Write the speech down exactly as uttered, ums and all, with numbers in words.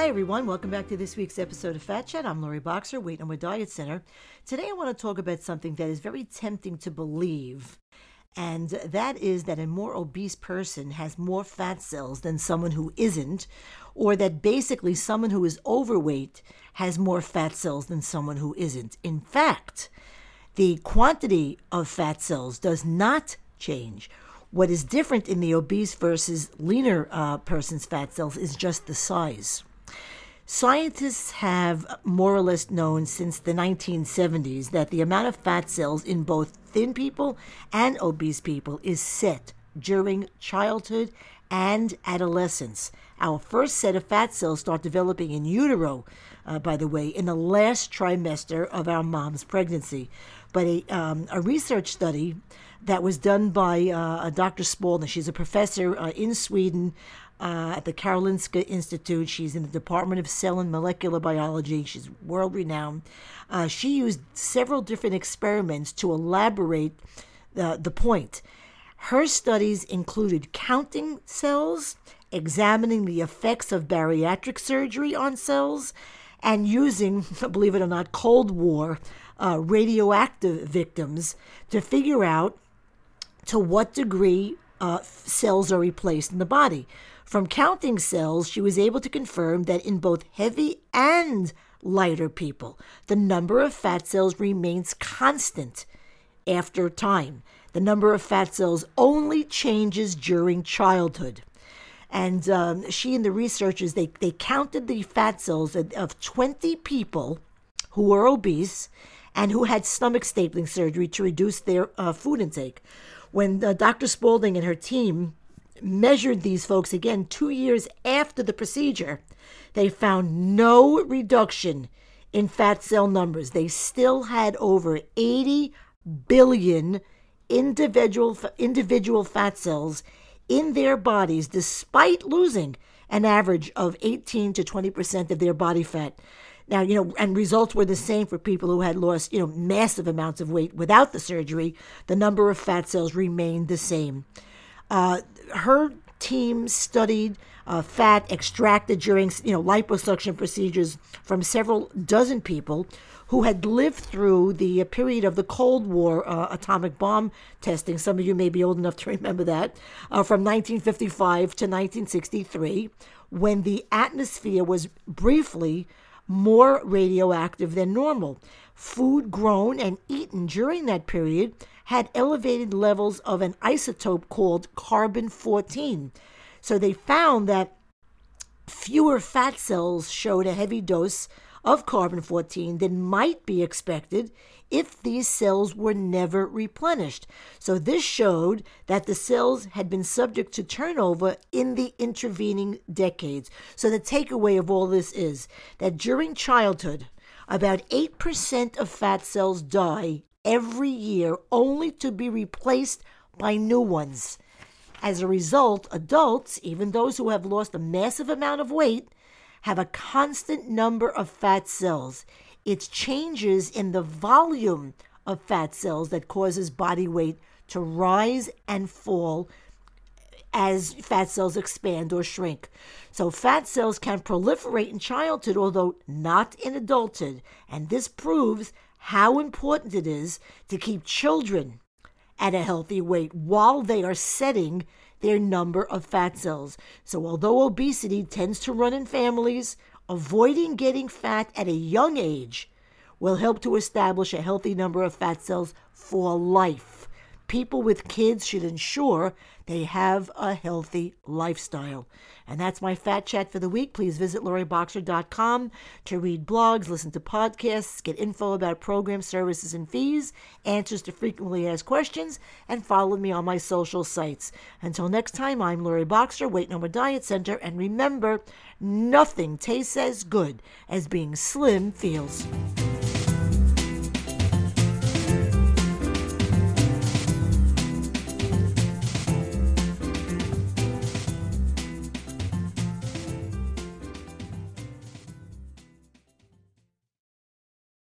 Hi everyone, welcome back to this week's episode of Fat Chat. I'm Lori Boxer, Weight No More Diet Center. Today I want to talk about something that is very tempting to believe, and that is that a more obese person has more fat cells than someone who isn't, or that basically someone who is overweight has more fat cells than someone who isn't. In fact, the quantity of fat cells does not change. What is different in the obese versus leaner uh, person's fat cells is just the size. Scientists have more or less known since the nineteen seventies that the amount of fat cells in both thin people and obese people is set during childhood and adolescence. Our first set of fat cells start developing in utero, uh, by the way, in the last trimester of our mom's pregnancy. But a, um, a research study that was done by uh, Doctor Spalding, she's a professor uh, in Sweden, Uh, at the Karolinska Institute. She's in the Department of Cell and Molecular Biology. She's world-renowned. Uh, she used several different experiments to elaborate uh, the point. Her studies included counting cells, examining the effects of bariatric surgery on cells, and using, believe it or not, Cold War uh, radioactive victims to figure out to what degree uh, cells are replaced in the body. From counting cells, she was able to confirm that in both heavy and lighter people, the number of fat cells remains constant after time. The number of fat cells only changes during childhood. And um, she and the researchers, they, they counted the fat cells of, of twenty people who were obese and who had stomach stapling surgery to reduce their uh, food intake. When uh, Doctor Spalding and her team measured these folks again two years after the procedure, they found no reduction in fat cell numbers. They still had over eighty billion individual individual fat cells in their bodies, despite losing an average of eighteen to twenty percent of their body fat. Now, you know, and results were the same for people who had lost, you know, massive amounts of weight without the surgery. The number of fat cells remained the same. Uh, her team studied uh, fat extracted during, you know, liposuction procedures from several dozen people who had lived through the period of the Cold War uh, atomic bomb testing. Some of you may be old enough to remember that, uh, from nineteen fifty-five to nineteen sixty-three, when the atmosphere was briefly more radioactive than normal. Food grown and eaten during that period had elevated levels of an isotope called carbon fourteen. So they found that fewer fat cells showed a heavy dose of carbon fourteen than might be expected if these cells were never replenished. So this showed that the cells had been subject to turnover in the intervening decades. So the takeaway of all this is that during childhood, about eight percent of fat cells die every year, only to be replaced by new ones. As a result, adults, even those who have lost a massive amount of weight, have a constant number of fat cells. It's changes in the volume of fat cells that causes body weight to rise and fall as fat cells expand or shrink. So fat cells can proliferate in childhood, although not in adulthood. And this proves how important it is to keep children at a healthy weight while they are setting their number of fat cells. So although obesity tends to run in families, avoiding getting fat at a young age will help to establish a healthy number of fat cells for life. People with kids should ensure they have a healthy lifestyle. And that's my Fat Chat for the week. Please visit lori boxer dot com to read blogs, listen to podcasts, get info about programs, services, and fees, answers to frequently asked questions, and follow me on my social sites. Until next time, I'm Lori Boxer, Weight No More Diet Center, and remember, nothing tastes as good as being slim feels.